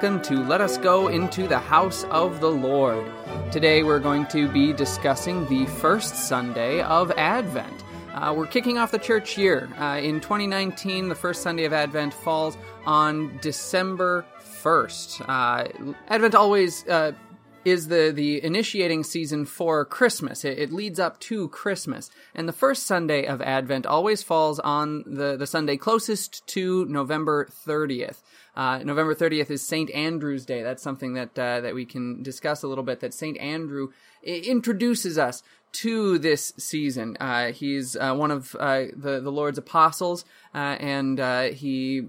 welcome to Let Us Go Into the House of the Lord. Today we're going to be discussing the first Sunday of Advent. We're kicking off the church year. In 2019, the first Sunday of Advent falls on December 1st. Advent always is the initiating season for Christmas. It leads up to Christmas. And the first Sunday of Advent always falls on the Sunday closest to November 30th. November 30th is St. Andrew's Day. That's something that we can discuss a little bit, that St. Andrew introduces us to this season. He's one of the Lord's apostles, and he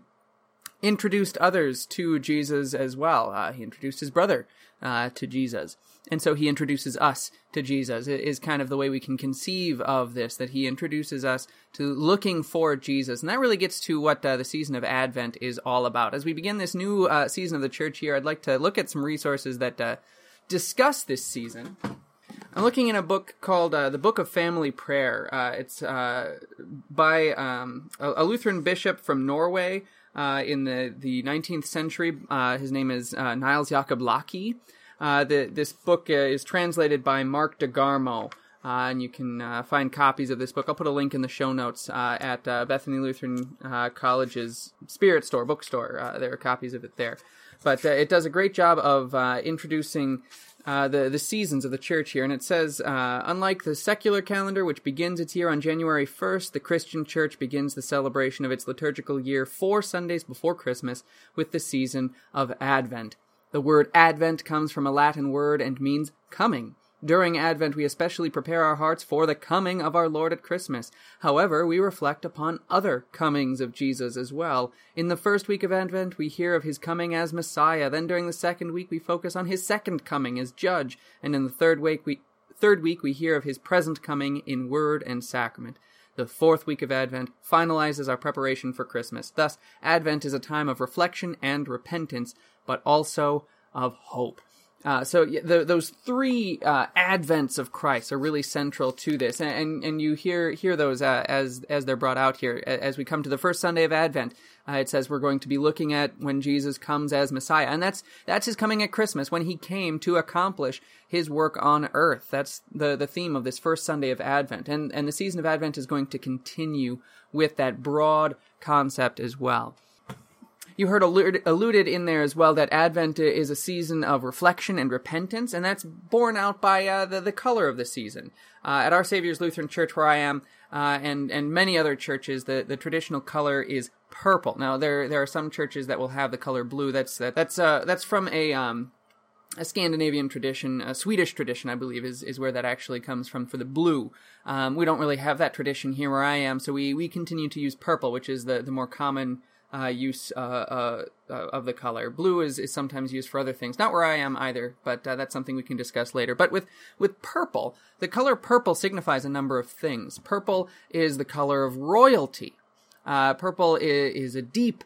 introduced others to Jesus as well. He introduced his brother to Jesus. And so he introduces us to Jesus. It is kind of the way we can conceive of this, that he introduces us to looking for Jesus. And that really gets to what the season of Advent is all about. As we begin this new season of the church year, I'd like to look at some resources that discuss this season. I'm looking in a book called The Book of Family Prayer. It's by a Lutheran bishop from Norway in the 19th century. His name is Nils Jakob Laache. This book is translated by Mark DeGarmo, and you can find copies of this book. I'll put a link in the show notes at Bethany Lutheran College's spirit store, bookstore. There are copies of it there. But it does a great job of introducing the seasons of the church here, and it says, unlike the secular calendar, which begins its year on January 1st, the Christian Church begins the celebration of its liturgical year 4 Sundays before Christmas with the season of Advent. The word Advent comes from a Latin word and means coming. During Advent, we especially prepare our hearts for the coming of our Lord at Christmas. However, we reflect upon other comings of Jesus as well. In the first week of Advent, we hear of his coming as Messiah. Then during the second week, we focus on his second coming as Judge. And in the third week, we hear of his present coming in word and sacrament. The fourth week of Advent finalizes our preparation for Christmas. Thus, Advent is a time of reflection and repentance, but also of hope. So those three Advents of Christ are really central to this, and you hear those as they're brought out here. As we come to the first Sunday of Advent, it says we're going to be looking at when Jesus comes as Messiah, and that's his coming at Christmas, when he came to accomplish his work on earth. That's the theme of this first Sunday of Advent, and the season of Advent is going to continue with that broad concept as well. You heard alluded in there as well that Advent is a season of reflection and repentance, and that's borne out by the color of the season. At Our Savior's Lutheran Church, where I am, and many other churches, the traditional color is purple. Now there are some churches that will have the color blue. That's from a Scandinavian tradition, a Swedish tradition, I believe, is where that actually comes from for the blue. We don't really have that tradition here where I am, so we continue to use purple, which is the more common use of the color. Blue is sometimes used for other things. Not where I am either, but that's something we can discuss later. But with purple, the color purple signifies a number of things. Purple is the color of royalty. Purple is a deep,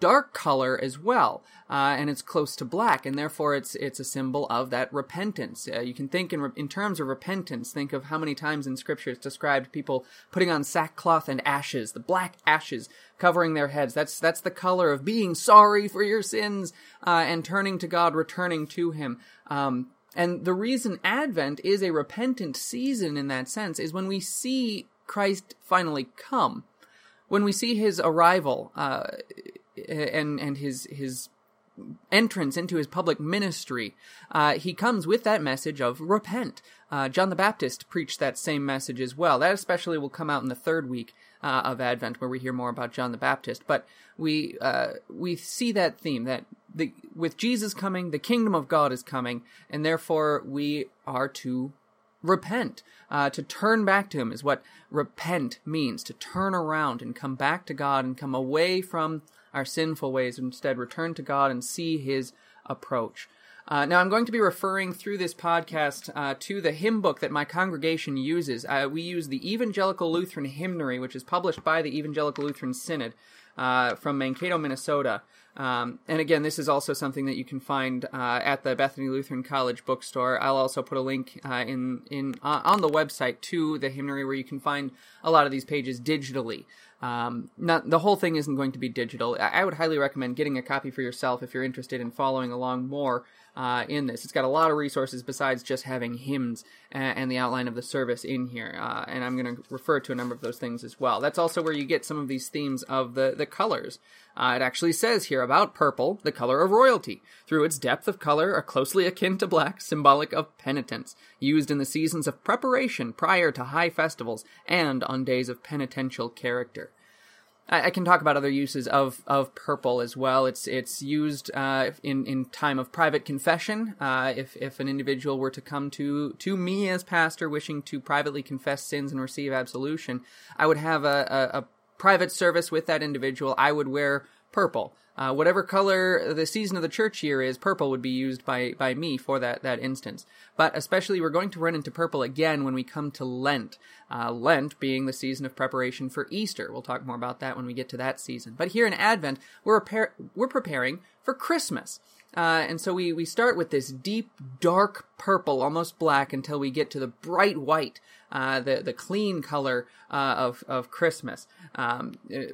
dark color as well, and it's close to black, and therefore it's a symbol of that repentance. You can think in terms of repentance. Think of how many times in Scripture it's described people putting on sackcloth and ashes, the black ashes, covering their heads. That's the color of being sorry for your sins and turning to God, returning to Him. And the reason Advent is a repentant season in that sense is when we see Christ finally come, when we see His arrival and His entrance into His public ministry. He comes with that message of repent. John the Baptist preached that same message as well. That especially will come out in the third week of Advent, where we hear more about John the Baptist. But we see that theme, that with Jesus coming, the kingdom of God is coming, and therefore we are to repent. To turn back to Him is what repent means, to turn around and come back to God and come away from our sinful ways, and instead return to God and see His approach. Now, I'm going to be referring through this podcast to the hymn book that my congregation uses. We use the Evangelical Lutheran Hymnary, which is published by the Evangelical Lutheran Synod from Mankato, Minnesota. And again, this is also something that you can find at the Bethany Lutheran College bookstore. I'll also put a link on the website to the hymnary, where you can find a lot of these pages digitally. The whole thing isn't going to be digital. I would highly recommend getting a copy for yourself if you're interested in following along more in this. It's got a lot of resources besides just having hymns and the outline of the service in here, and I'm going to refer to a number of those things as well. That's also where you get some of these themes of the colors. It actually says here about purple, the color of royalty. Through its depth of color are closely akin to black, symbolic of penitence, used in the seasons of preparation prior to high festivals and on days of penitential character. I can talk about other uses of purple as well. It's used in time of private confession. If an individual were to come to me as pastor wishing to privately confess sins and receive absolution, I would have a private service with that individual. I would wear purple. Whatever color the season of the church year is, purple would be used by me for that instance. But especially we're going to run into purple again when we come to Lent. Lent being the season of preparation for Easter. We'll talk more about that when we get to that season. But here in Advent, we're preparing for Christmas. And so we start with this deep, dark purple, almost black, until we get to the bright white, the clean color of Christmas.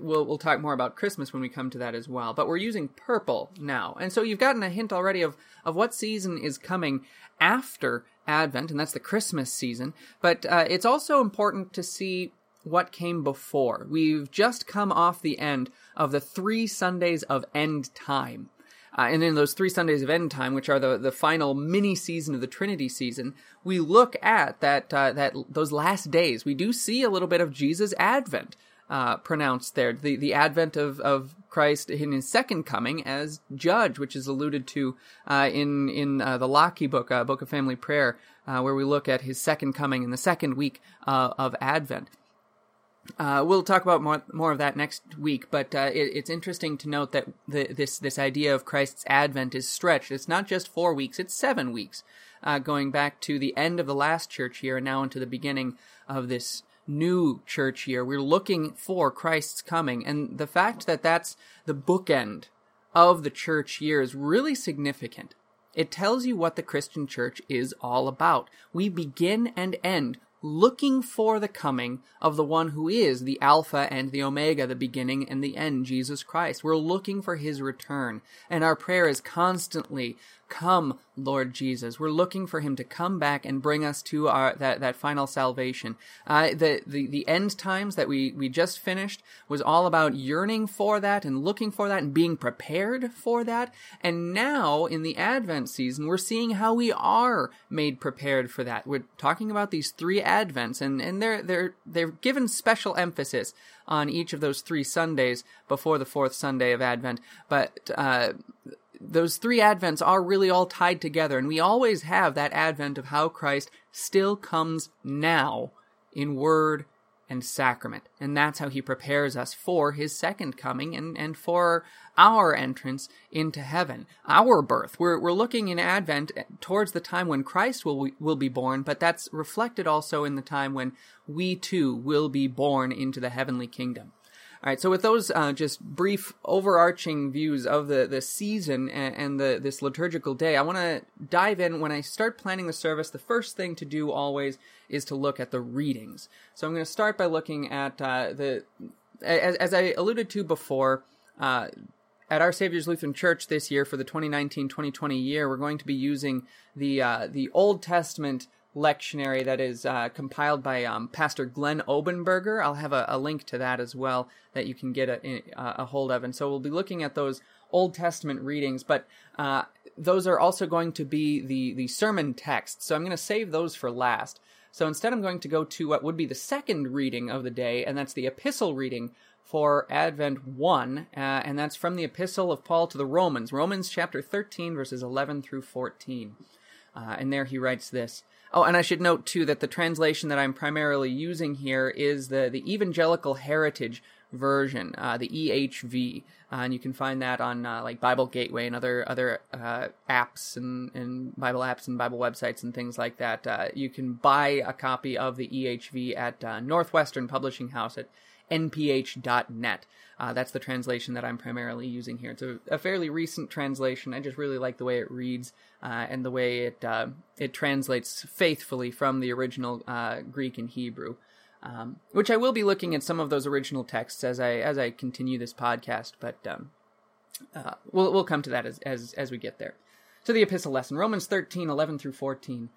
We'll talk more about Christmas when we come to that as well. But we're using purple now. And so you've gotten a hint already of what season is coming after Advent, and that's the Christmas season. But it's also important to see what came before. We've just come off the end of the 3 Sundays of End Time. And in those 3 Sundays of End Time, which are the final mini-season of the Trinity season, we look at those last days. We do see a little bit of Jesus' advent pronounced there, the advent of Christ in his second coming as judge, which is alluded to in the Laache book, Book of Family Prayer, where we look at his second coming in the second week of Advent. We'll talk about more of that next week, but it's interesting to note that this idea of Christ's advent is stretched. It's not just 4 weeks, it's 7 weeks, going back to the end of the last church year and now into the beginning of this new church year. We're looking for Christ's coming, and the fact that that's the bookend of the church year is really significant. It tells you what the Christian church is all about. We begin and end looking for the coming of the one who is the Alpha and the Omega, the beginning and the end, Jesus Christ. We're looking for his return, and our prayer is constantly, "Come, Lord Jesus." We're looking for him to come back and bring us to that final salvation. The end times that we just finished was all about yearning for that and looking for that and being prepared for that. And now in the Advent season, we're seeing how we are made prepared for that. We're talking about these 3 Advents, and they're given special emphasis on each of those 3 Sundays before the 4th Sunday of Advent. But those 3 Advents are really all tied together, and we always have that Advent of how Christ still comes now in word and sacrament. And that's how he prepares us for his second coming and for our entrance into heaven, our birth. We're looking in Advent towards the time when Christ will be born, but that's reflected also in the time when we too will be born into the heavenly kingdom. All right, so with those just brief overarching views of the season and this liturgical day, I want to dive in. When I start planning the service, the first thing to do always is to look at the readings. So I'm going to start by looking at as I alluded to before, at Our Savior's Lutheran Church this year for the 2019-2020 year, we're going to be using the Old Testament lectionary that is compiled by Pastor Glenn Obenberger. I'll have a link to that as well that you can get a hold of. And so we'll be looking at those Old Testament readings, but those are also going to be the sermon text. So I'm going to save those for last. So instead I'm going to go to what would be the second reading of the day, and that's the epistle reading for Advent 1, and that's from the epistle of Paul to the Romans, Romans chapter 13, verses 11 through 14. And there he writes this. Oh, and I should note, too, that the translation that I'm primarily using here is the Evangelical Heritage Version, the EHV, and you can find that on, like, Bible Gateway and other apps and Bible apps and Bible websites and things like that. You can buy a copy of the EHV at Northwestern Publishing House at nph.net. That's the translation that I'm primarily using here. It's a fairly recent translation. I just really like the way it reads and the way it translates faithfully from the original Greek and Hebrew. which I will be looking at some of those original texts as I continue this podcast, but we'll come to that as we get there. So the epistle lesson, Romans 13, 11 through 14.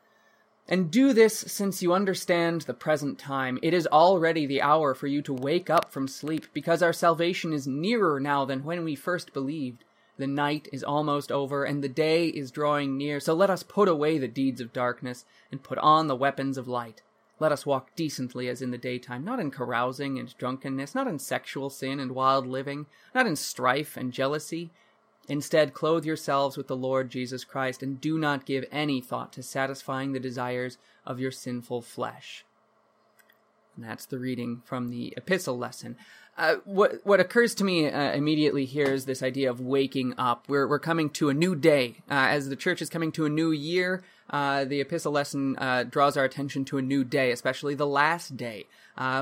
And do this, since you understand the present time. It is already the hour for you to wake up from sleep, because our salvation is nearer now than when we first believed. The night is almost over, and the day is drawing near. So let us put away the deeds of darkness, and put on the weapons of light. Let us walk decently as in the daytime, not in carousing and drunkenness, not in sexual sin and wild living, not in strife and jealousy. Instead, clothe yourselves with the Lord Jesus Christ, and do not give any thought to satisfying the desires of your sinful flesh. And that's the reading from the epistle lesson. What occurs to me immediately here is this idea of waking up. We're coming to a new day. As the church is coming to a new year, the epistle lesson draws our attention to a new day, especially the last day.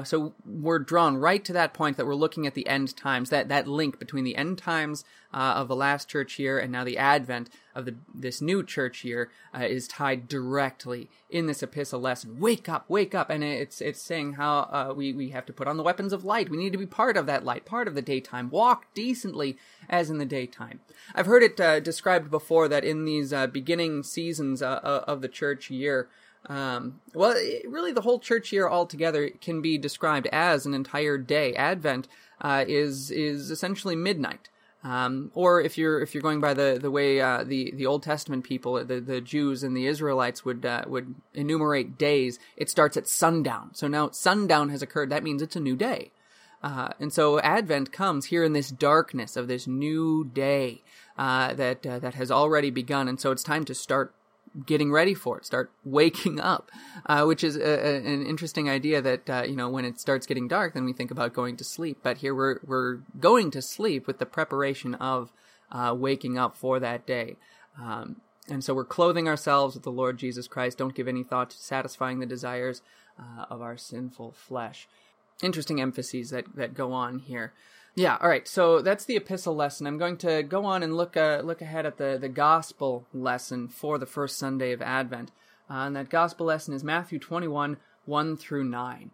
So we're drawn right to that point that we're looking at the end times, that link between the end times of the last church year and now the advent of this new church year is tied directly in this epistle lesson. Wake up, wake up. And it's saying how we have to put on the weapons of light. We need to be part of that light, part of the daytime. Walk decently as in the daytime. I've heard it described before that in these beginning seasons of the church year, really the whole church year altogether can be described as an entire day. Advent is essentially midnight. Or if you're going by the way the Old Testament people, the Jews and the Israelites would enumerate days, it starts at sundown. So now sundown has occurred. That means it's a new day. And so Advent comes here in this darkness of this new day that has already begun. And so it's time to start getting ready for it, start waking up, which is an interesting idea that, when it starts getting dark, then we think about going to sleep. But here we're going to sleep with the preparation of waking up for that day. And so we're clothing ourselves with the Lord Jesus Christ. Don't give any thought to satisfying the desires of our sinful flesh. Interesting emphases that go on here. Yeah, all right, so that's the epistle lesson. I'm going to go on and look ahead at the gospel lesson for the first Sunday of Advent. And that gospel lesson is Matthew 21, 1 through 9.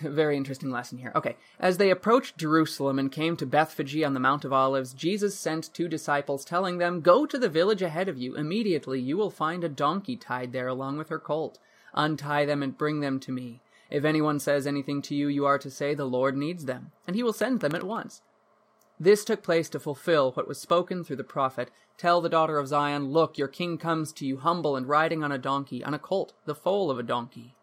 Very interesting lesson here. Okay, as they approached Jerusalem and came to Bethphage on the Mount of Olives, Jesus sent two disciples, telling them, "Go to the village ahead of you. Immediately you will find a donkey tied there along with her colt. Untie them and bring them to me. If anyone says anything to you, you are to say the Lord needs them, and he will send them at once." This took place to fulfill what was spoken through the prophet, "Tell the daughter of Zion, look, your king comes to you humble and riding on a donkey, on a colt, the foal of a donkey."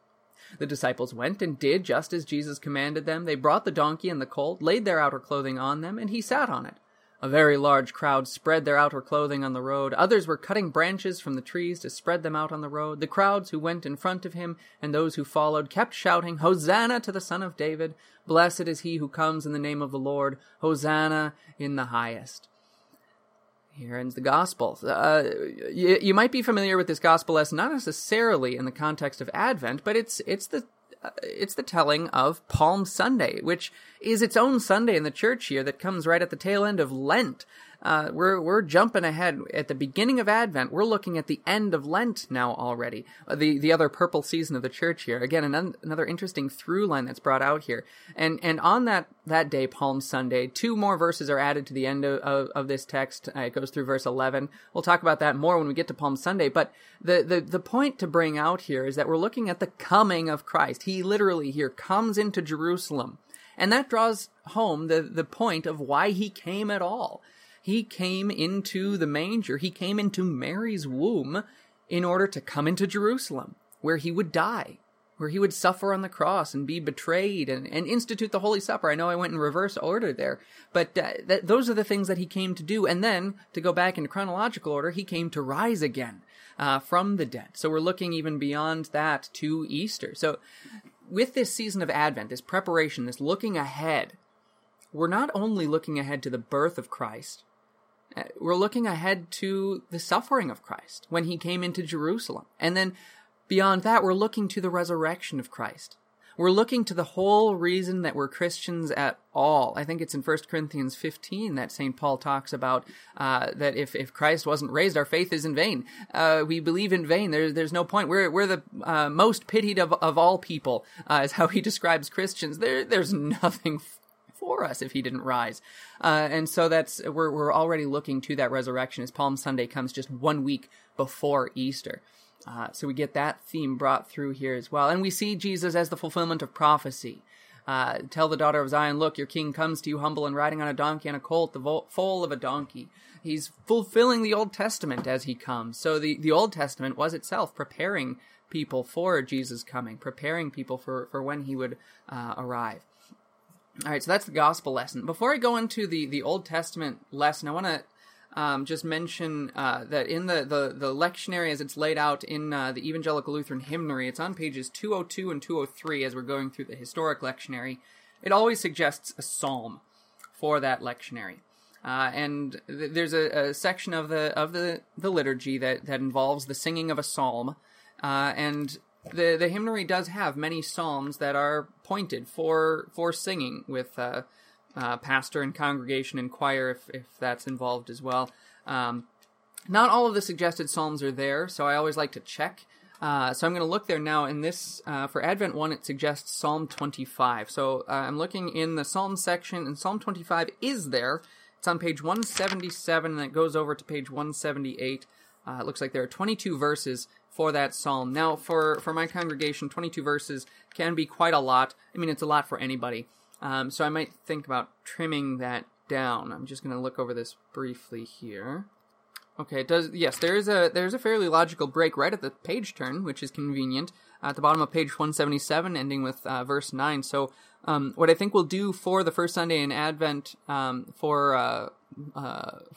The disciples went and did just as Jesus commanded them. They brought the donkey and the colt, laid their outer clothing on them, and he sat on it. A very large crowd spread their outer clothing on the road. Others were cutting branches from the trees to spread them out on the road. The crowds who went in front of him and those who followed kept shouting, "Hosanna to the Son of David! Blessed is he who comes in the name of the Lord! Hosanna in the highest!" Here ends the gospel. You might be familiar with this gospel lesson, not necessarily in the context of Advent, but it's the telling of Palm Sunday, which is its own Sunday in the church year that comes right at the tail end of Lent. We're jumping ahead at the beginning of Advent. We're looking at the end of Lent now already, the other purple season of the church year. Again, another interesting through line that's brought out here. And on that day, Palm Sunday, two more verses are added to the end of this text. It goes through verse 11. We'll talk about that more when we get to Palm Sunday. But the point to bring out here is that we're looking at the coming of Christ. He literally here comes into Jerusalem. And that draws home the point of why he came at all. He came into the manger. He came into Mary's womb in order to come into Jerusalem, where he would die, where he would suffer on the cross and be betrayed and institute the Holy Supper. I know I went in reverse order there, but those are the things that he came to do. And then, to go back into chronological order, he came to rise again from the dead. So we're looking even beyond that to Easter. So with this season of Advent, this preparation, this looking ahead, we're not only looking ahead to the birth of Christ, we're looking ahead to the suffering of Christ when he came into Jerusalem. And then beyond that, we're looking to the resurrection of Christ. we're looking to the whole reason that we're Christians at all. I think it's in 1 Corinthians 15 that St. Paul talks about that if Christ wasn't raised, our faith is in vain. We believe in vain. There's no point. We're the most pitied of all people, is how he describes Christians. There's nothing for us if he didn't rise. And so that's, we're already looking to that resurrection as Palm Sunday comes just 1 week before Easter. So we get that theme brought through here as well. And we see Jesus as the fulfillment of prophecy. Tell the daughter of Zion, look, your king comes to you humble and riding on a donkey and a colt, the foal of a donkey. He's fulfilling the Old Testament as he comes. So the Old Testament was itself preparing people for Jesus' coming, preparing people for when he would arrive. All right, so that's the gospel lesson. Before I go into the Old Testament lesson, I want to just mention that in the lectionary as it's laid out in the Evangelical Lutheran Hymnary, it's on pages 202 and 203 as we're going through the historic lectionary. It always suggests a psalm for that lectionary. And there's a section of the liturgy that involves the singing of a psalm. And the hymnary does have many psalms that are pointed for singing with pastor and congregation and choir, if that's involved as well. Not all of the suggested psalms are there, so I always like to check. So I'm going to look there now. In this, for Advent 1, it suggests Psalm 25. So I'm looking in the psalm section, and Psalm 25 is there. It's on page 177, and it goes over to page 178. It looks like there are 22 verses for that psalm. Now, for my congregation, 22 verses can be quite a lot. I mean, it's a lot for anybody. So I might think about trimming that down. I'm just going to look over this briefly here. Okay, there's a fairly logical break right at the page turn, which is convenient, at the bottom of page 177, ending with verse 9. So what I think we'll do for the first Sunday in Advent for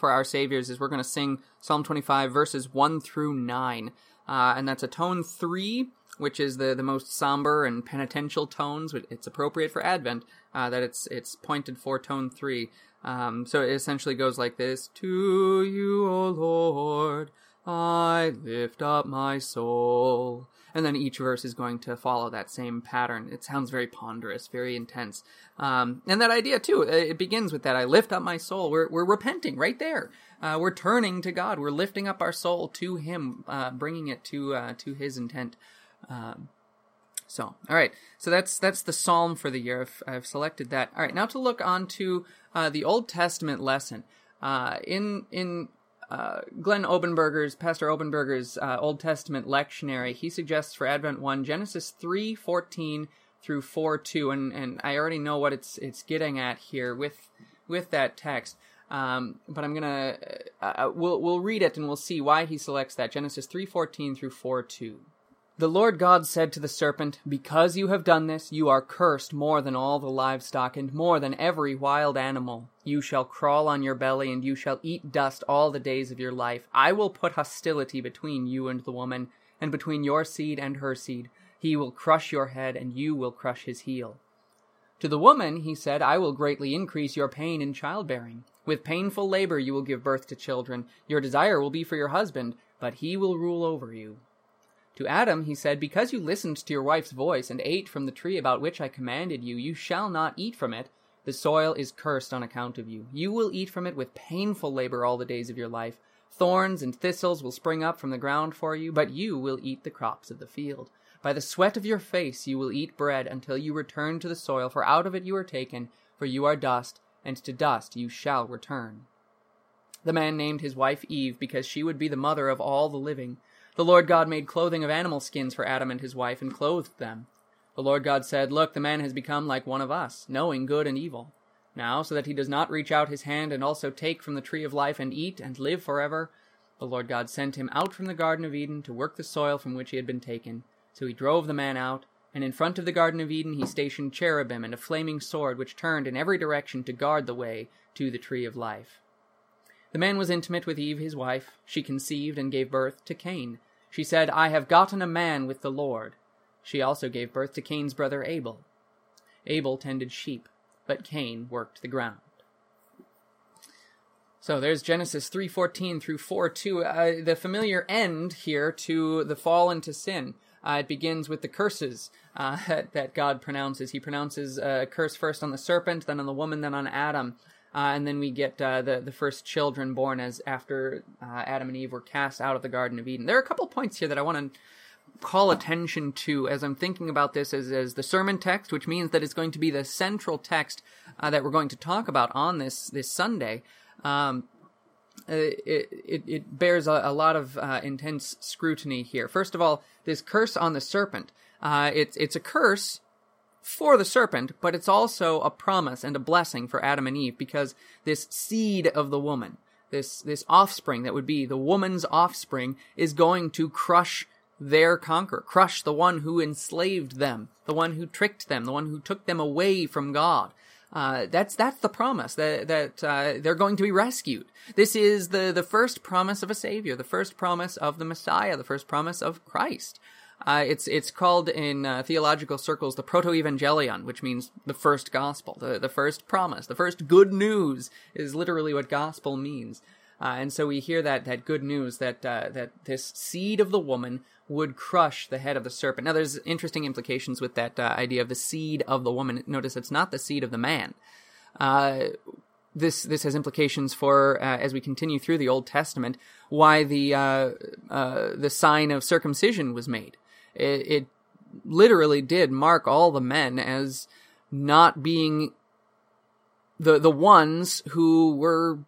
Our Saviors is we're going to sing Psalm 25, verses 1 through 9. And that's a tone 3, which is the most somber and penitential tones. It's appropriate for Advent that it's pointed for tone 3. So it essentially goes like this. To you, O Lord, I lift up my soul. And then each verse is going to follow that same pattern. It sounds very ponderous, very intense. And that idea, too, it begins with that. I lift up my soul. We're repenting right there. We're turning to God. We're lifting up our soul to Him, bringing it to His intent. All right. So that's the psalm for the year. I've selected that. All right. Now to look on to the Old Testament lesson in Glenn Obenberger's, Pastor Obenberger's Old Testament lectionary. He suggests for Advent 1 Genesis 3:14 through 4:2, and I already know what it's getting at here with that text. But I'm gonna we'll read it and we'll see why he selects that Genesis 3:14 through 4:2. The Lord God said to the serpent, Because you have done this, you are cursed more than all the livestock and more than every wild animal. You shall crawl on your belly and you shall eat dust all the days of your life. I will put hostility between you and the woman, and between your seed and her seed. He will crush your head and you will crush his heel. To the woman, he said, I will greatly increase your pain in childbearing. With painful labor you will give birth to children. Your desire will be for your husband, but he will rule over you. To Adam he said, Because you listened to your wife's voice and ate from the tree about which I commanded you, you shall not eat from it. The soil is cursed on account of you. You will eat from it with painful labor all the days of your life. Thorns and thistles will spring up from the ground for you, but you will eat the crops of the field. By the sweat of your face you will eat bread until you return to the soil, for out of it you are taken, for you are dust, and to dust you shall return. The man named his wife Eve, because she would be the mother of all the living. The Lord God made clothing of animal skins for Adam and his wife and clothed them. The Lord God said, Look, the man has become like one of us, knowing good and evil. Now, so that he does not reach out his hand and also take from the tree of life and eat and live forever, the Lord God sent him out from the Garden of Eden to work the soil from which he had been taken. So he drove the man out, and in front of the Garden of Eden he stationed cherubim and a flaming sword which turned in every direction to guard the way to the tree of life. The man was intimate with Eve, his wife. She conceived and gave birth to Cain. She said, I have gotten a man with the Lord. She also gave birth to Cain's brother Abel. Abel tended sheep, but Cain worked the ground. So there's Genesis 3:14 through 4:2, the familiar end here to the fall into sin. It begins with the curses that God pronounces. He pronounces a curse first on the serpent, then on the woman, then on Adam. And then we get the first children born as after Adam and Eve were cast out of the Garden of Eden. There are a couple points here that I want to call attention to as I'm thinking about this as the sermon text, which means that it's going to be the central text that we're going to talk about on this Sunday. It bears a lot of intense scrutiny here. First of all, this curse on the serpent. It's a curse for the serpent, but it's also a promise and a blessing for Adam and Eve, because this seed of the woman, this offspring that would be the woman's offspring, is going to crush their conqueror, crush the one who enslaved them, the one who tricked them, the one who took them away from God. That's the promise that they're going to be rescued. This is the first promise of a Savior, the first promise of the Messiah, the first promise of Christ. It's called in theological circles the proto-evangelion, which means the first gospel, the first promise, the first good news is literally what gospel means. And so we hear that good news that this seed of the woman would crush the head of the serpent. Now, there's interesting implications with that idea of the seed of the woman. Notice it's not the seed of the man. This has implications for, as we continue through the Old Testament, why the sign of circumcision was made. It literally did mark all the men as not being the ones who were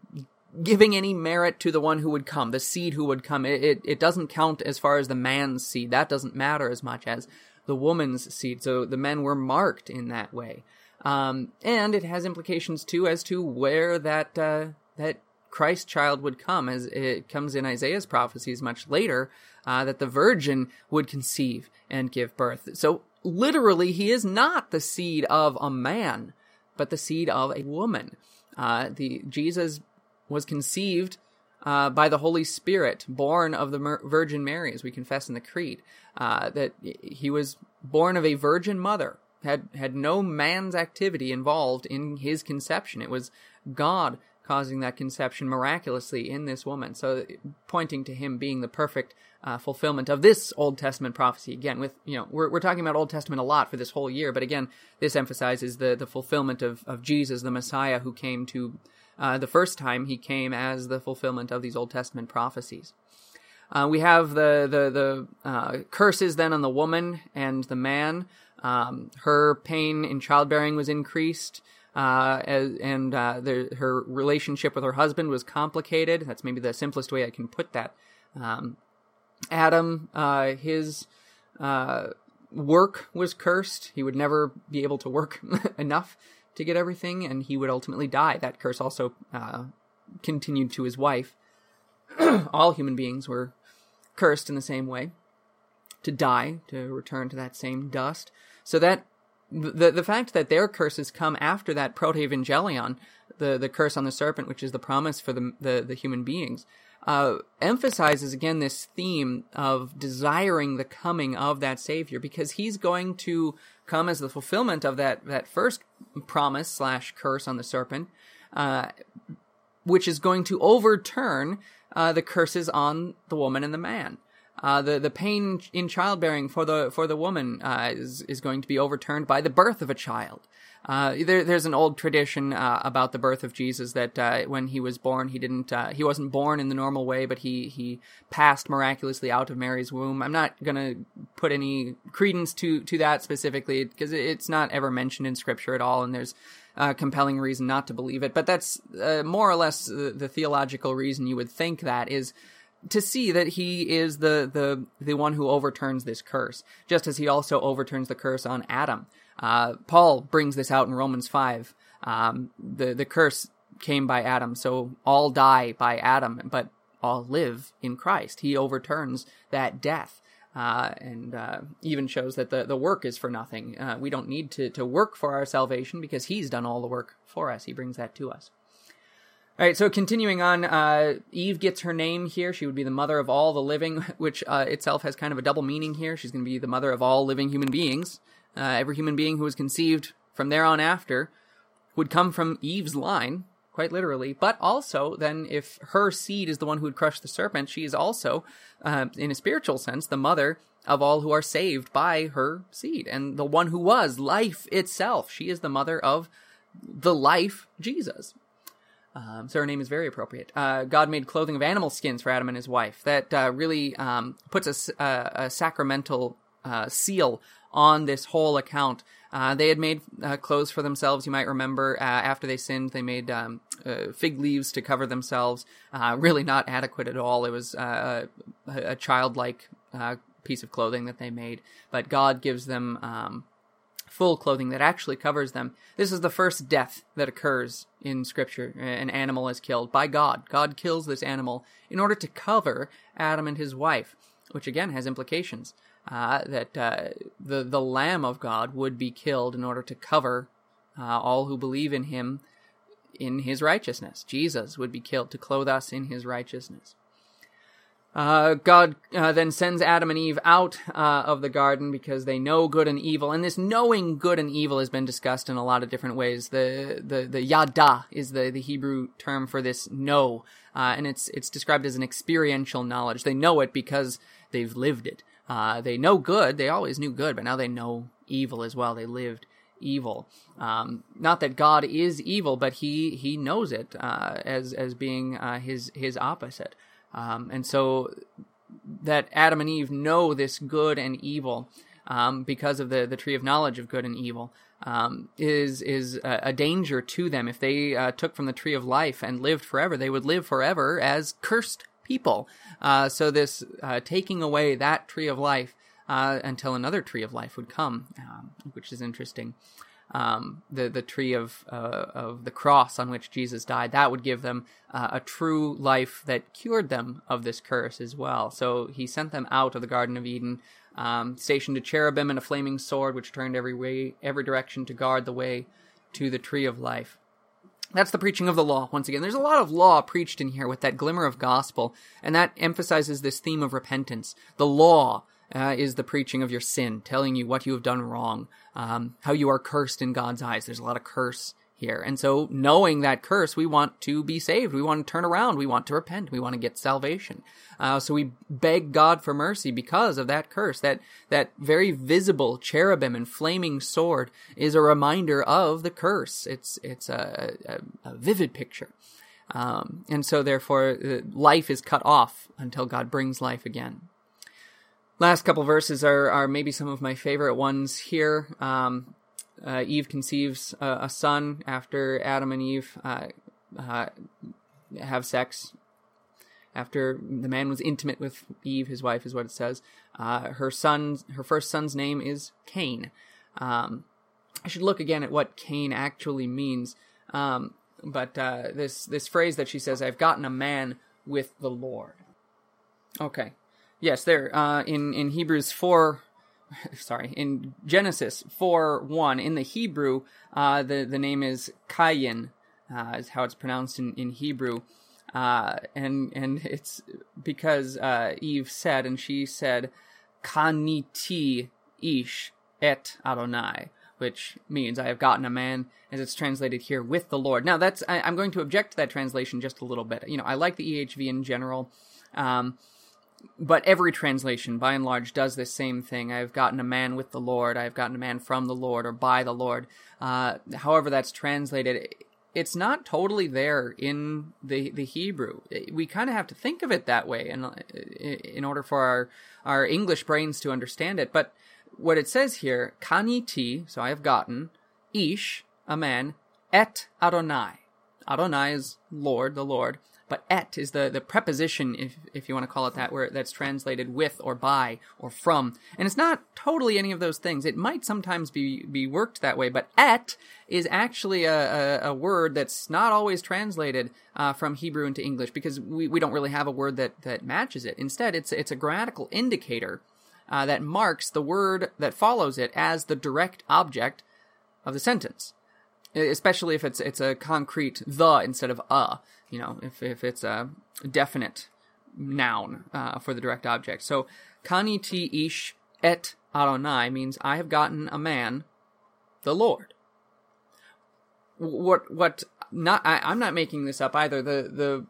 giving any merit to the one who would come, the seed who would come. It doesn't count as far as the man's seed. That doesn't matter as much as the woman's seed. So the men were marked in that way. And it has implications, too, as to where that Christ child would come, as it comes in Isaiah's prophecies much later, that the virgin would conceive and give birth. So literally, he is not the seed of a man, but the seed of a woman. Jesus was conceived by the Holy Spirit, born of the Virgin Mary, as we confess in the Creed, that he was born of a virgin mother, had no man's activity involved in his conception. It was God causing that conception miraculously in this woman, so pointing to him being the perfect fulfillment of this Old Testament prophecy. Again, with we're talking about Old Testament a lot for this whole year, but again, this emphasizes the fulfillment of Jesus, the Messiah, who came to... the first time he came as the fulfillment of these Old Testament prophecies. We have the curses then on the woman and the man. Her pain in childbearing was increased, and her relationship with her husband was complicated. That's maybe the simplest way I can put that. Adam, his work was cursed. He would never be able to work enough to get everything, and he would ultimately die. That curse also continued to his wife. All human beings were cursed in the same way, to die, to return to that same dust. So that the fact that their curses come after that proto-evangelion, the curse on the serpent, which is the promise for the human beings, emphasizes again this theme of desiring the coming of that Savior, because he's going to come as the fulfillment of that first promise / curse on the serpent, which is going to overturn the curses on the woman and the man. The pain in childbearing for the woman is going to be overturned by the birth of a child. There's an old tradition about the birth of Jesus that when he was born, he wasn't born in the normal way, but he passed miraculously out of Mary's womb. I'm not going to put any credence to that specifically, because it's not ever mentioned in Scripture at all, and there's a compelling reason not to believe it. But that's more or less the theological reason you would think that is, to see that he is the one who overturns this curse, just as he also overturns the curse on Adam. Paul brings this out in Romans 5. The curse came by Adam, so all die by Adam, but all live in Christ. He overturns that death, and even shows that the work is for nothing. We don't need to work for our salvation, because he's done all the work for us. He brings that to us. All right, so continuing on, Eve gets her name here. She would be the mother of all the living, which itself has kind of a double meaning here. She's going to be the mother of all living human beings. Every human being who was conceived from there on after would come from Eve's line, quite literally. But also, then, if her seed is the one who would crush the serpent, she is also, in a spiritual sense, the mother of all who are saved by her seed, and the one who was life itself. She is the mother of the life, Jesus. So her name is very appropriate. God made clothing of animal skins for Adam and his wife. That really puts a sacramental seal on this whole account. They had made clothes for themselves, you might remember. After they sinned, they made fig leaves to cover themselves. Really not adequate at all. It was a childlike piece of clothing that they made. But God gives them full clothing that actually covers them. This is the first death that occurs in Scripture. An animal is killed by God. God kills this animal in order to cover Adam and his wife, which again has implications. That the Lamb of God would be killed in order to cover all who believe in him in his righteousness. Jesus would be killed to clothe us in his righteousness. God then sends Adam and Eve out of the garden because they know good and evil. And this knowing good and evil has been discussed in a lot of different ways. The yada is the Hebrew term for this know. And it's described as an experiential knowledge. They know it because they've lived it. They know good. They always knew good, but now they know evil as well. They lived evil. Not that God is evil, but he knows it as being his opposite. And so that Adam and Eve know this good and evil because of the tree of knowledge of good and evil is a danger to them. If they took from the tree of life and lived forever, they would live forever as cursed people. So this taking away that tree of life until another tree of life would come, which is interesting. The tree of the cross on which Jesus died, that would give them a true life that cured them of this curse as well. So he sent them out of the Garden of Eden, stationed a cherubim and a flaming sword, which turned every direction to guard the way to the tree of life. That's the preaching of the law. Once again, there's a lot of law preached in here with that glimmer of gospel, and that emphasizes this theme of repentance. The law is the preaching of your sin, telling you what you have done wrong, how you are cursed in God's eyes. There's a lot of curse here. And so knowing that curse, we want to be saved. We want to turn around. We want to repent. We want to get salvation. So we beg God for mercy because of that curse. That very visible cherubim and flaming sword is a reminder of the curse. It's a vivid picture. And so therefore, life is cut off until God brings life again. Last couple verses are maybe some of my favorite ones here. Eve conceives a son after Adam and Eve have sex. After the man was intimate with Eve, his wife is what it says. Her first son's name is Cain. I should look again at what Cain actually means. But this phrase that she says, "I've gotten a man with the Lord." Okay. Yes, there in Hebrews 4, sorry, in Genesis 4:1 in the Hebrew, the name is Cain, is how it's pronounced in Hebrew, and it's because Eve said, and she said, "Kaniti ish et Adonai," which means "I have gotten a man," as it's translated here, "with the Lord." Now that's I'm going to object to that translation just a little bit. You know, I like the EHV in general. But every translation, by and large, does this same thing. "I've gotten a man with the Lord," "I've gotten a man from the Lord," or "by the Lord." However that's translated, it's not totally there in the Hebrew. We kind of have to think of it that way in order for our English brains to understand it. But what it says here, "Kaniti," so "I have gotten," "ish," a man, "et Adonai." Adonai is Lord, the Lord. But "et" is the preposition, if you want to call it that, where that's translated with or by or from. And it's not totally any of those things. It might sometimes be worked that way, but "et" is actually a word that's not always translated from Hebrew into English, because we don't really have a word that matches it. Instead, it's a grammatical indicator that marks the word that follows it as the direct object of the sentence. Especially if it's a concrete "the" instead of "a," you know, if it's a definite noun for the direct object. So, "Kaniti ish et Adonai" means "I have gotten a man, the Lord." What I'm not making this up either. The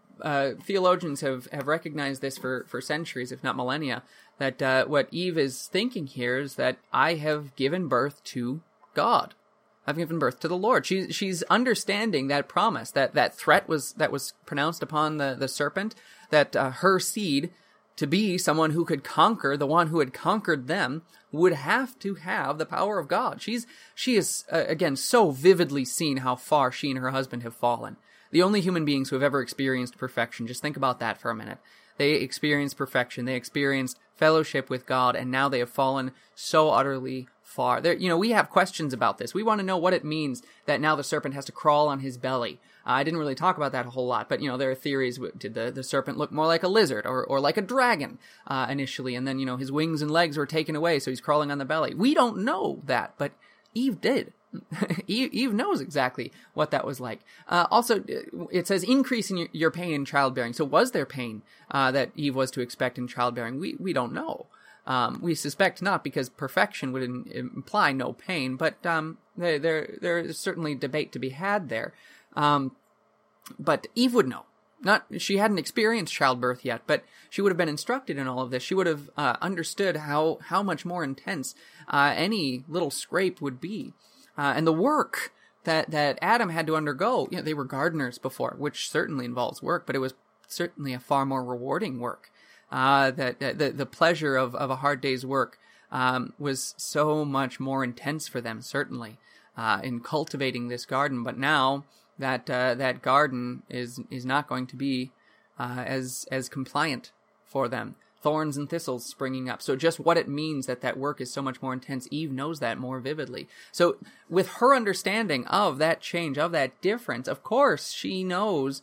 theologians have recognized this for centuries, if not millennia, that what Eve is thinking here is that I have given birth to God. I've given birth to the Lord. She's understanding that promise, that threat that was pronounced upon the serpent, that her seed, to be someone who could conquer, the one who had conquered them, would have to have the power of God. She is again, so vividly seen how far she and her husband have fallen. The only human beings who have ever experienced perfection. Just think about that for a minute. They experienced perfection. They experienced fellowship with God, and now they have fallen so utterly far. There, we have questions about this. We want to know what it means that now the serpent has to crawl on his belly. I didn't really talk about that a whole lot, but there are theories. Did the serpent look more like a lizard or like a dragon initially, and then his wings and legs were taken away, so he's crawling on the belly? We don't know that, but Eve did. Eve knows exactly what that was like. Also, it says increase in your pain in childbearing. So was there pain that Eve was to expect in childbearing? We don't know. We suspect not, because perfection would imply no pain, but there is certainly debate to be had there. But Eve would know. She hadn't experienced childbirth yet, but she would have been instructed in all of this. She would have understood how much more intense any little scrape would be. And the work that Adam had to undergo, they were gardeners before, which certainly involves work, but it was certainly a far more rewarding work. The pleasure of a hard day's work was so much more intense for them, certainly, in cultivating this garden. But now that garden is not going to be as compliant for them. Thorns and thistles springing up. So just what it means that work is so much more intense, Eve knows that more vividly. So with her understanding of that change, of that difference, of course she knows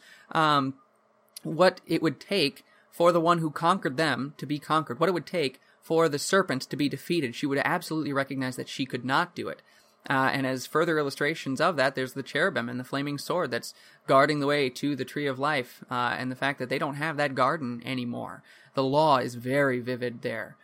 what it would take for the one who conquered them to be conquered, what it would take for the serpent to be defeated. She would absolutely recognize that she could not do it. And as further illustrations of that, there's the cherubim and the flaming sword that's guarding the way to the tree of life, and the fact that they don't have that garden anymore. The law is very vivid there,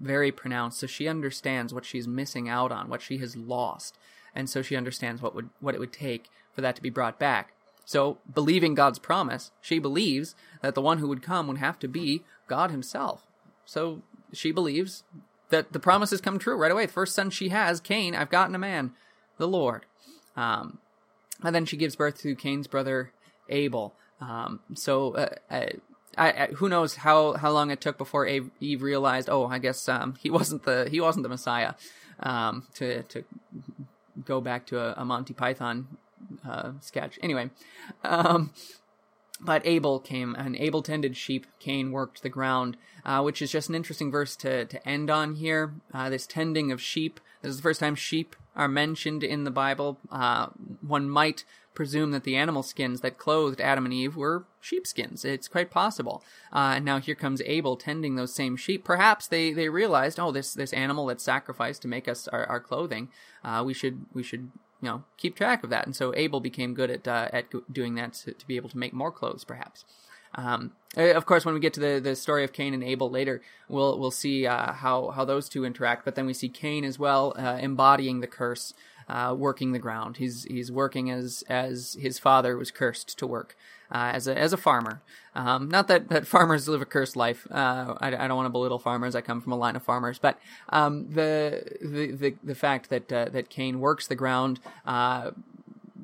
very pronounced. So she understands what she's missing out on, what she has lost. And so she understands what it would take for that to be brought back. So believing God's promise, she believes that the one who would come would have to be God himself. So she believes that the promises come true right away. The first son she has, Cain, I've gotten a man, the Lord. And then she gives birth to Cain's brother, Abel. So who knows how long it took before Eve realized, I guess he wasn't the Messiah, to go back to a Monty Python sketch. Anyway, but Abel came, and Abel tended sheep, Cain worked the ground, which is just an interesting verse to end on here. This tending of sheep, this is the first time sheep are mentioned in the Bible. One might presume that the animal skins that clothed Adam and Eve were sheepskins. It's quite possible. And now here comes Abel tending those same sheep. Perhaps they realized, this animal that's sacrificed to make us our clothing, we should keep track of that. And so Abel became good at doing that to be able to make more clothes, perhaps. Of course, when we get to the story of Cain and Abel later, we'll see how those two interact. But then we see Cain as well, embodying the curse, working the ground. He's working as his father was cursed to work, as a farmer. Not that farmers live a cursed life. I don't want to belittle farmers. I come from a line of farmers, but the fact that Cain works the ground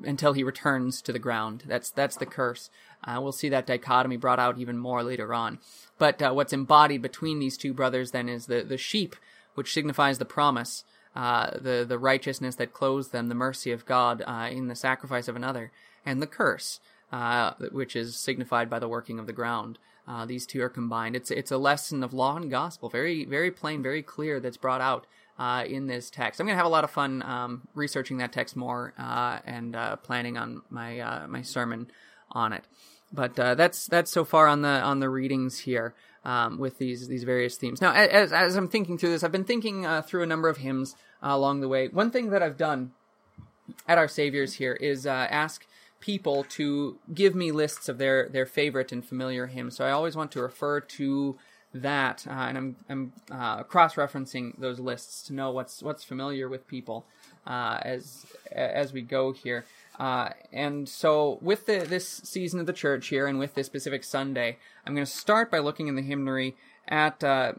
until he returns to the ground. That's the curse. We'll see that dichotomy brought out even more later on. But what's embodied between these two brothers then is the sheep, which signifies the promise, the righteousness that clothes them, the mercy of God in the sacrifice of another, and the curse, which is signified by the working of the ground. These two are combined. It's a lesson of law and gospel, very very plain, very clear, that's brought out in this text. I'm going to have a lot of fun researching that text more and planning on my sermon on it. But that's so far on the readings here with these various themes. Now, as I'm thinking through this, I've been thinking through a number of hymns along the way. One thing that I've done at Our Savior's here is ask people to give me lists of their favorite and familiar hymns. So I always want to refer to that, and I'm cross-referencing those lists to know what's familiar with people as we go here. And so with this season of the church here and with this specific Sunday, I'm going to start by looking in the hymnary at the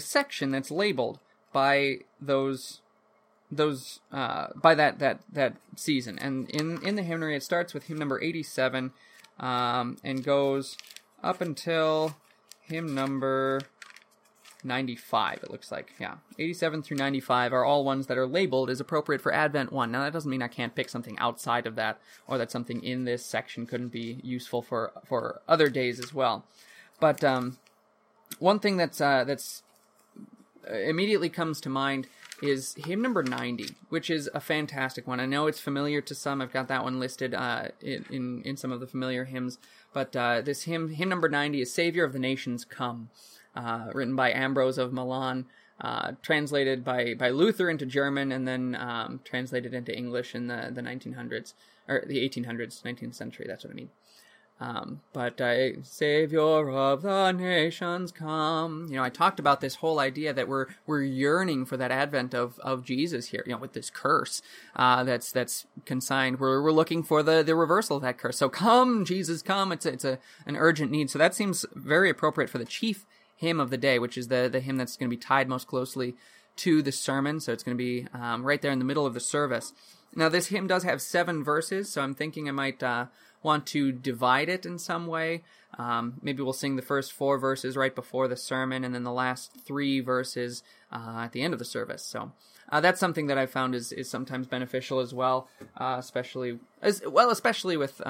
section that's labeled by those by that season. And in the hymnary, it starts with hymn number 87 and goes up until hymn number 95, it looks like. Yeah, 87 through 95 are all ones that are labeled as appropriate for Advent 1. Now, that doesn't mean I can't pick something outside of that, or that something in this section couldn't be useful for other days as well. But one thing that's immediately comes to mind is hymn number 90, which is a fantastic one. I know it's familiar to some. I've got that one listed in some of the familiar hymns. But this hymn number 90, is Savior of the Nations Come, written by Ambrose of Milan, translated by Luther into German, and then translated into English in the 1900s, or the 1800s, 19th century, that's what I mean. Savior of the nations come. You know, I talked about this whole idea that we're yearning for that advent of Jesus here, you know, with this curse, that's consigned. We're looking for the reversal of that curse. So come, Jesus, come. It's an urgent need. So that seems very appropriate for the chief hymn of the day, which is the hymn that's going to be tied most closely to the sermon. So it's going to be, right there in the middle of the service. Now, this hymn does have 7 verses, so I'm thinking I might, want to divide it in some way. Maybe we'll sing the first 4 verses right before the sermon, and then the last 3 verses at the end of the service. So that's something that I've found is sometimes beneficial as well, especially with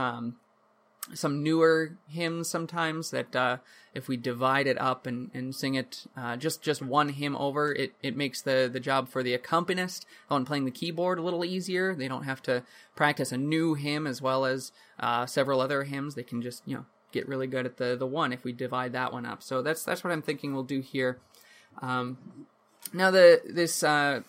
some newer hymns sometimes, that if we divide it up and sing it just one hymn over, it makes the job for the accompanist, the one playing the keyboard, a little easier. They don't have to practice a new hymn as well as several other hymns. They can just, you know, get really good at the one if we divide that one up. So that's what I'm thinking we'll do here. Now this December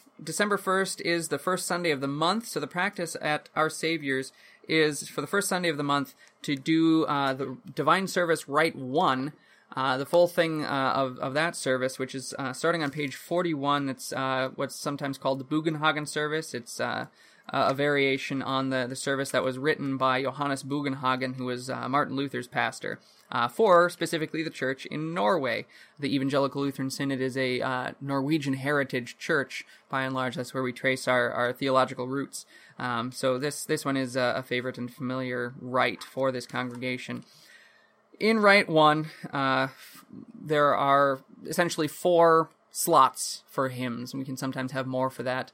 1st is the first Sunday of the month, so the practice at Our Savior's is for the first Sunday of the month to do the Divine Service Rite 1, the full thing of that service, which is starting on page 41. That's what's sometimes called the Bugenhagen service. It's a variation on the service that was written by Johannes Bugenhagen, who was Martin Luther's pastor, for specifically the church in Norway. The Evangelical Lutheran Synod is a Norwegian heritage church. By and large, that's where we trace our theological roots. So this one is a favorite and familiar rite for this congregation. In Rite 1, there are essentially 4 slots for hymns, and we can sometimes have more for that,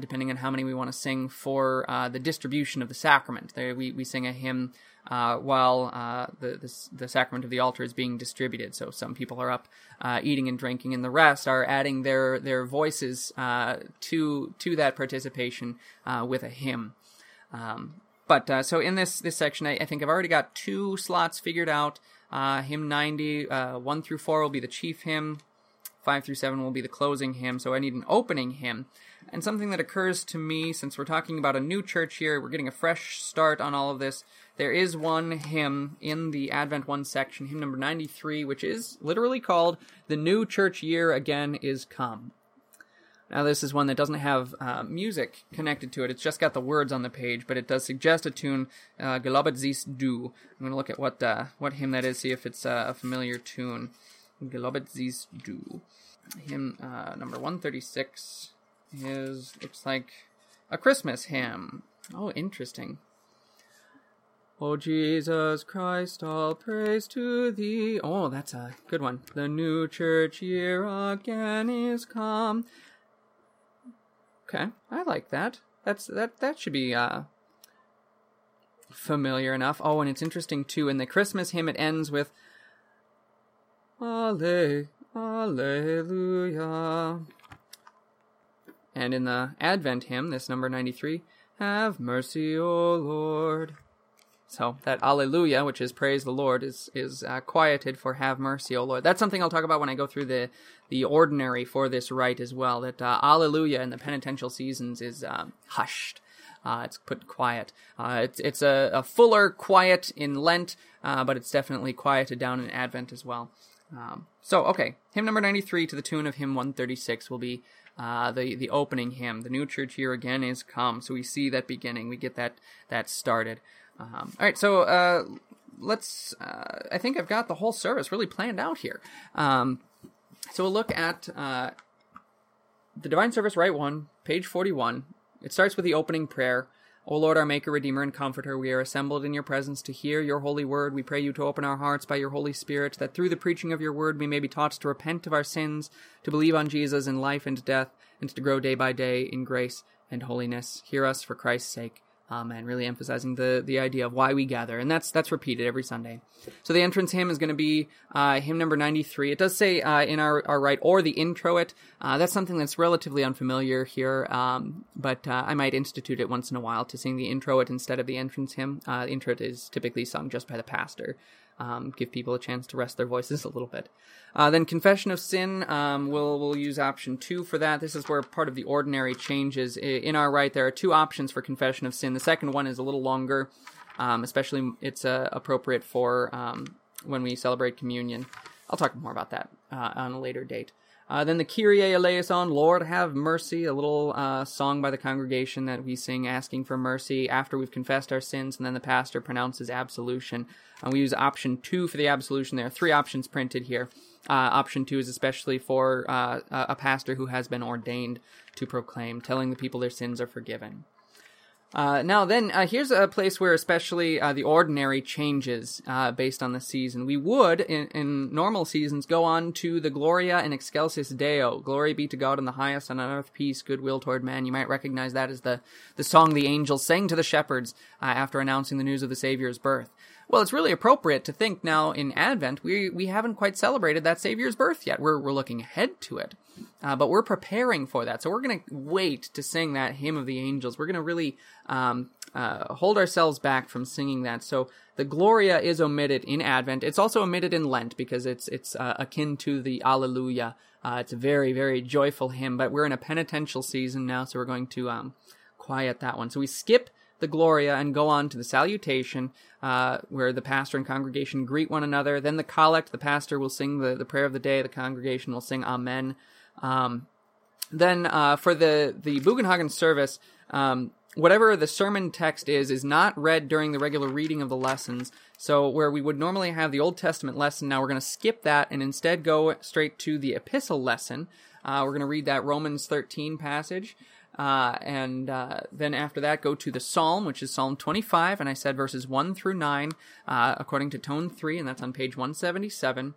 depending on how many we want to sing for the distribution of the sacrament. There, we sing a hymn while the sacrament of the altar is being distributed. So some people are up eating and drinking, and the rest are adding their voices to that participation with a hymn. So in this section, I think I've already got 2 slots figured out. Hymn 90, 1 through 4 will be the chief hymn. 5 through 7 will be the closing hymn, so I need an opening hymn. And something that occurs to me, since we're talking about a new church here, we're getting a fresh start on all of this, there is one hymn in the Advent 1 section, hymn number 93, which is literally called, The New Church Year Again Is Come. Now, this is one that doesn't have music connected to it. It's just got the words on the page, but it does suggest a tune, Gelobet siehst du. I'm going to look at what hymn that is, see if it's a familiar tune. Gelobet siehst du. Hymn number 136 is, looks like, a Christmas hymn. Oh, interesting. O Jesus Christ, all praise to thee. Oh, that's a good one. The new church year again is come. Okay, I like that. That should be familiar enough. Oh, and it's interesting, too. In the Christmas hymn, it ends with Alleluia. And in the Advent hymn, this number 93, Have mercy, O Lord. So that Alleluia, which is praise the Lord, is quieted for Have mercy, O Lord. That's something I'll talk about when I go through the ordinary for this rite as well, that Alleluia in the penitential seasons is hushed. It's put quiet. It's a fuller quiet in Lent, but it's definitely quieted down in Advent as well. Hymn number 93 to the tune of hymn 136 will be the opening hymn. The new church year again is come. So we see that beginning. We get that started. Let's. I think I've got the whole service really planned out here. So we'll look at the Divine Service, Rite 1, page 41. It starts with the opening prayer. O Lord, our Maker, Redeemer, and Comforter, we are assembled in your presence to hear your holy word. We pray you to open our hearts by your Holy Spirit, that through the preaching of your word we may be taught to repent of our sins, to believe on Jesus in life and death, and to grow day by day in grace and holiness. Hear us for Christ's sake. Amen. Really emphasizing the idea of why we gather, and that's repeated every Sunday. So the entrance hymn is going to be hymn number 93. It does say in our rite or the intro it. That's something that's relatively unfamiliar here, but I might institute it once in a while to sing the intro it instead of the entrance hymn. The intro it is typically sung just by the pastor. Give people a chance to rest their voices a little bit. Then confession of sin, we'll use option 2 for that. This is where part of the ordinary changes. In our rite, there are two options for confession of sin. The second one is a little longer, especially it's appropriate for when we celebrate communion. I'll talk more about that on a later date. Then the Kyrie eleison, Lord have mercy, a little song by the congregation that we sing asking for mercy after we've confessed our sins, and then the pastor pronounces absolution. We use option 2 for the absolution. There are 3 options printed here. Option 2 is especially for a pastor who has been ordained to proclaim, telling the people their sins are forgiven. Here's a place where especially the ordinary changes based on the season. We would, in normal seasons, go on to the Gloria in Excelsis Deo. Glory be to God in the highest, and on earth peace, goodwill toward man. You might recognize that as the song the angels sang to the shepherds after announcing the news of the Savior's birth. Well, it's really appropriate to think now in Advent, we haven't quite celebrated that Savior's birth yet. We're looking ahead to it, but we're preparing for that. So we're going to wait to sing that hymn of the angels. We're going to really hold ourselves back from singing that. So the Gloria is omitted in Advent. It's also omitted in Lent because it's akin to the Alleluia. It's a very, very joyful hymn, but we're in a penitential season now, so we're going to quiet that one. So we skip the Gloria and go on to the salutation, where the pastor and congregation greet one another. Then the collect, the pastor will sing the prayer of the day, the congregation will sing Amen. Then for the Bugenhagen service, whatever the sermon text is not read during the regular reading of the lessons. So where we would normally have the Old Testament lesson, now we're going to skip that and instead go straight to the epistle lesson. We're going to read that Romans 13 passage. And then after that, go to the Psalm, which is Psalm 25, and I said verses 1 through 9, according to Tone 3, and that's on page 177.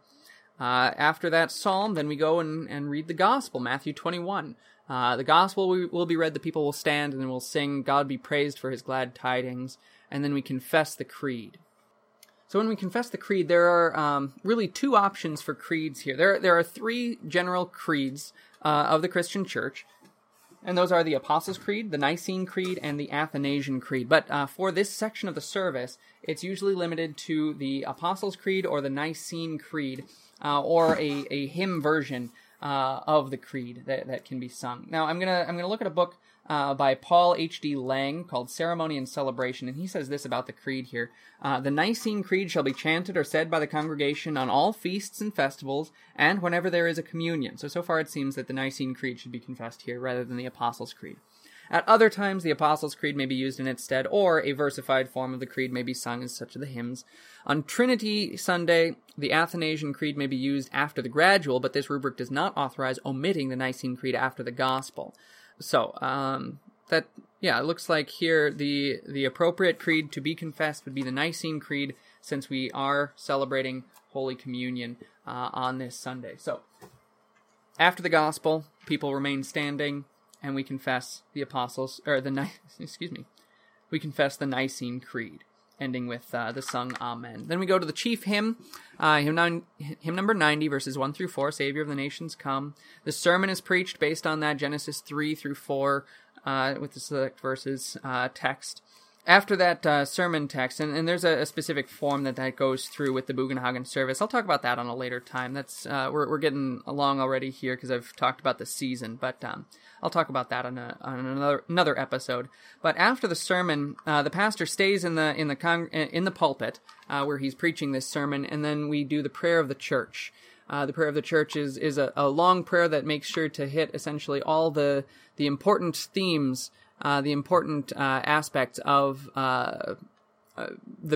After that Psalm, then we go and read the Gospel, Matthew 21. The Gospel will be read, the people will stand, and then we'll sing, God be praised for his glad tidings, and then we confess the Creed. So when we confess the creed, there are really 2 options for creeds here. There are 3 general creeds of the Christian Church. And those are the Apostles' Creed, the Nicene Creed, and the Athanasian Creed. But for this section of the service, it's usually limited to the Apostles' Creed or the Nicene Creed, or a hymn version of the creed that can be sung. Now, I'm gonna look at a book by Paul H.D. Lang called Ceremony and Celebration, and he says this about the creed here. The Nicene Creed shall be chanted or said by the congregation on all feasts and festivals and whenever there is a communion. So far it seems that the Nicene Creed should be confessed here rather than the Apostles' Creed. At other times, the Apostles' Creed may be used in its stead, or a versified form of the creed may be sung as such of the hymns. On Trinity Sunday, the Athanasian Creed may be used after the gradual, but this rubric does not authorize omitting the Nicene Creed after the Gospel. So, it looks like here the appropriate creed to be confessed would be the Nicene Creed, since we are celebrating Holy Communion on this Sunday. So, after the Gospel, people remain standing, and we confess we confess the Nicene Creed, ending with the sung Amen. Then we go to the chief hymn, hymn number 90, verses 1 through 4, Savior of the Nations Come. The sermon is preached based on that, Genesis 3 through 4, with the select verses text. After that sermon text, and there's a specific form that goes through with the Bugenhagen service. I'll talk about that on a later time. That's we're getting along already here because I've talked about the season, but I'll talk about that on another episode. But after the sermon, the pastor stays in the pulpit where he's preaching this sermon, and then we do the prayer of the church. The prayer of the church is a long prayer that makes sure to hit essentially all the important themes, the important aspects of the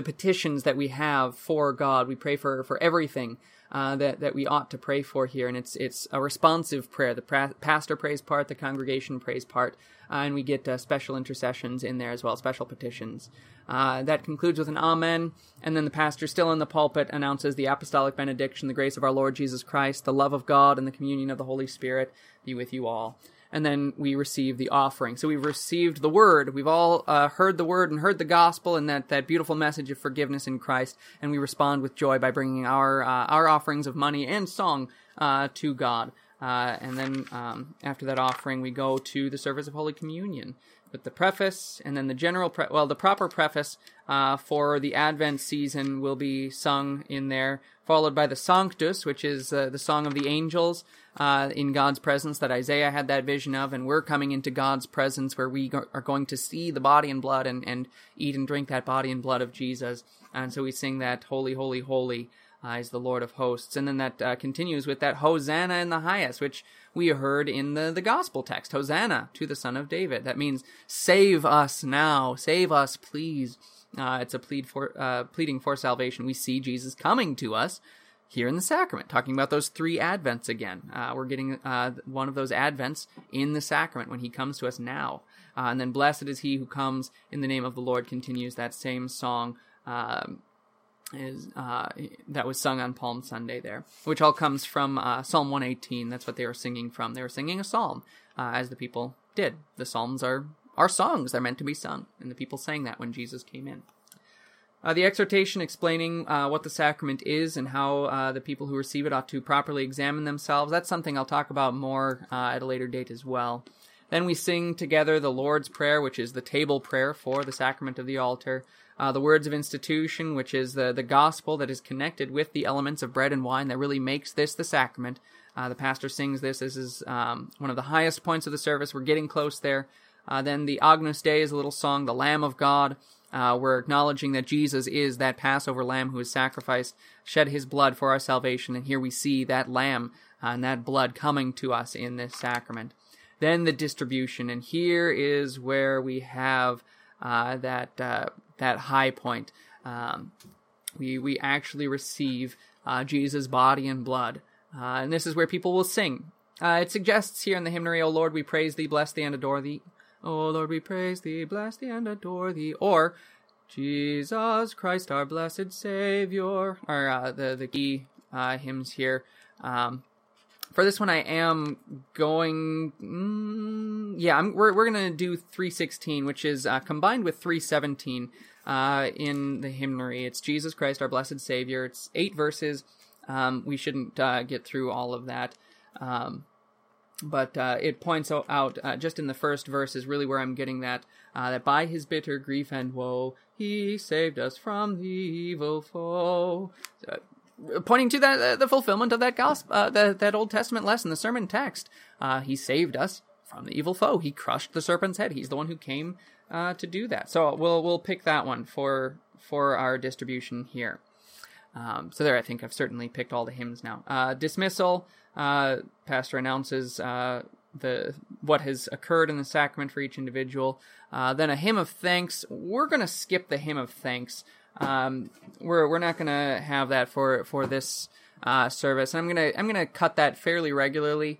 petitions that we have for God. We pray for everything that we ought to pray for here, and it's a responsive prayer. The pastor prays part, the congregation prays part, and we get special intercessions in there as well, special petitions. That concludes with an amen, and then the pastor, still in the pulpit, announces the apostolic benediction: the grace of our Lord Jesus Christ, the love of God, and the communion of the Holy Spirit be with you all. And then we receive the offering. So we've received the word. We've all heard the word and heard the gospel and that beautiful message of forgiveness in Christ. And we respond with joy by bringing our offerings of money and song to God. And then after that offering, we go to the service of Holy Communion with the preface. And then the general the proper preface for the Advent season will be sung in there, followed by the Sanctus, which is the song of the angels in God's presence that Isaiah had that vision of. And we're coming into God's presence where we are going to see the body and blood and eat and drink that body and blood of Jesus. And so we sing that holy, holy, holy is the Lord of hosts. And then that continues with that Hosanna in the highest, which we heard in the gospel text. Hosanna to the Son of David. That means save us now. Save us, please. It's a pleading for salvation. We see Jesus coming to us here in the sacrament, talking about those three Advents again. We're getting one of those Advents in the sacrament when he comes to us now. And then blessed is he who comes in the name of the Lord continues that same song that was sung on Palm Sunday there, which all comes from Psalm 118. That's what they were singing from. They were singing a psalm, as the people did. The psalms are songs. They're meant to be sung, and the people sang that when Jesus came in. The exhortation explaining what the sacrament is and how the people who receive it ought to properly examine themselves. That's something I'll talk about more at a later date as well. Then we sing together the Lord's Prayer, which is the table prayer for the sacrament of the altar. The words of institution, which is the gospel that is connected with the elements of bread and wine that really makes this the sacrament. The pastor sings this. This is one of the highest points of the service. We're getting close there. Then the Agnus Dei is a little song, the Lamb of God. We're acknowledging that Jesus is that Passover lamb who was sacrificed, shed his blood for our salvation. And here we see that lamb and that blood coming to us in this sacrament. Then the distribution, and here is where we have that high point. We actually receive Jesus' body and blood, and this is where people will sing. It suggests here in the hymnary, O Lord, we praise thee, bless thee, and adore thee. O Lord, we praise thee, bless thee, and adore thee. Or, Jesus Christ, our blessed Savior. Or the key hymns here. For this one, I am going... we're going to do 316, which is combined with 317 in the hymnary. It's Jesus Christ, our blessed Savior. It's 8 verses. We shouldn't get through all of that. But it points out just in the first verse is really where I'm getting that by his bitter grief and woe, he saved us from the evil foe. Pointing to that the fulfillment of that gospel, that Old Testament lesson, the sermon text. He saved us from the evil foe. He crushed the serpent's head. He's the one who came to do that. So we'll pick that one for our distribution here. So there, I think I've certainly picked all the hymns now. Dismissal. Pastor announces what has occurred in the sacrament for each individual. Then a hymn of thanks. We're going to skip the hymn of thanks. We're not going to have that for this service. And I'm going to cut that fairly regularly,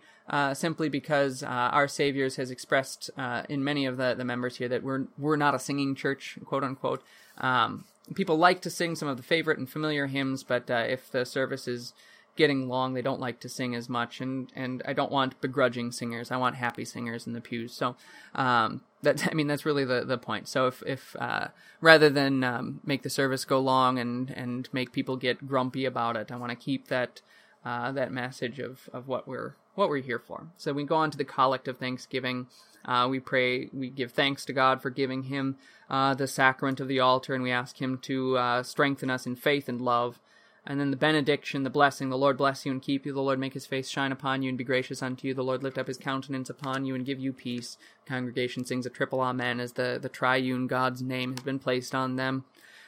simply because Our Savior's has expressed in many of the members here that we're not a singing church, quote unquote. People like to sing some of the favorite and familiar hymns, but if the service is getting long, they don't like to sing as much, and I don't want begrudging singers. I want happy singers in the pews. So that's really the point. So if rather than make the service go long and make people get grumpy about it, I want to keep that message of what we're here for. So we go on to the collect of thanksgiving. We pray, we give thanks to God for giving him the sacrament of the altar, and we ask him to strengthen us in faith and love. And then the benediction, the blessing: the Lord bless you and keep you, the Lord make his face shine upon you and be gracious unto you, the Lord lift up his countenance upon you and give you peace. The congregation sings a triple amen as the triune God's name has been placed on them.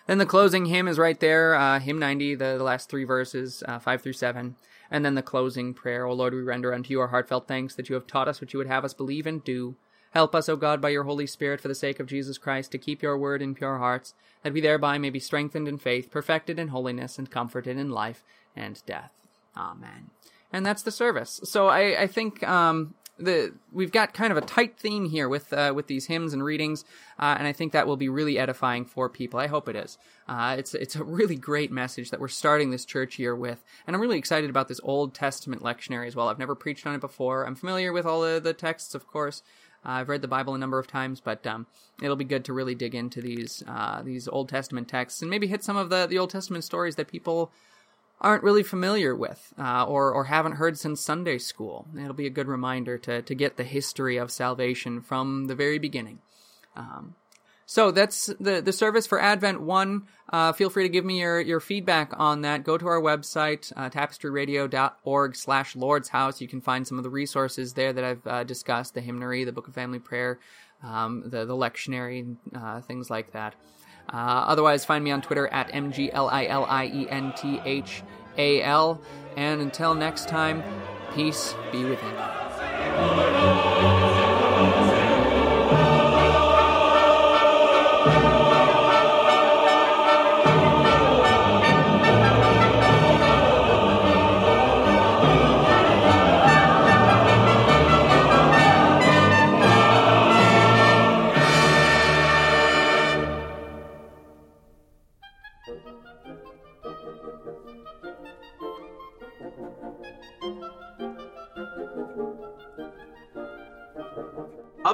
Then the closing hymn is right there, hymn 90, the last 3 verses, 5 through 7. and then the closing prayer. O Lord, we render unto you our heartfelt thanks that you have taught us what you would have us believe and do. Help us, O God, by your Holy Spirit, for the sake of Jesus Christ, to keep your word in pure hearts, that we thereby may be strengthened in faith, perfected in holiness, and comforted in life and death. Amen. And that's the service. So I think we've got kind of a tight theme here with these hymns and readings, and I think that will be really edifying for people. I hope it is. It's a really great message that we're starting this church year with, and I'm really excited about this Old Testament lectionary as well. I've never preached on it before. I'm familiar with all of the texts, of course. I've read the Bible a number of times, but it'll be good to really dig into these Old Testament texts and maybe hit some of the Old Testament stories that people aren't really familiar with or haven't heard since Sunday school. It'll be a good reminder to get the history of salvation from the very beginning. So that's the service for Advent 1. Feel free to give me your feedback on that. Go to our website, tapestryradio.org/Lord's House. You can find some of the resources there that I've discussed, the hymnary, the Book of Family Prayer, the lectionary, things like that. Otherwise, find me on Twitter at @MGLILIENTHAL. And until next time, peace be within you.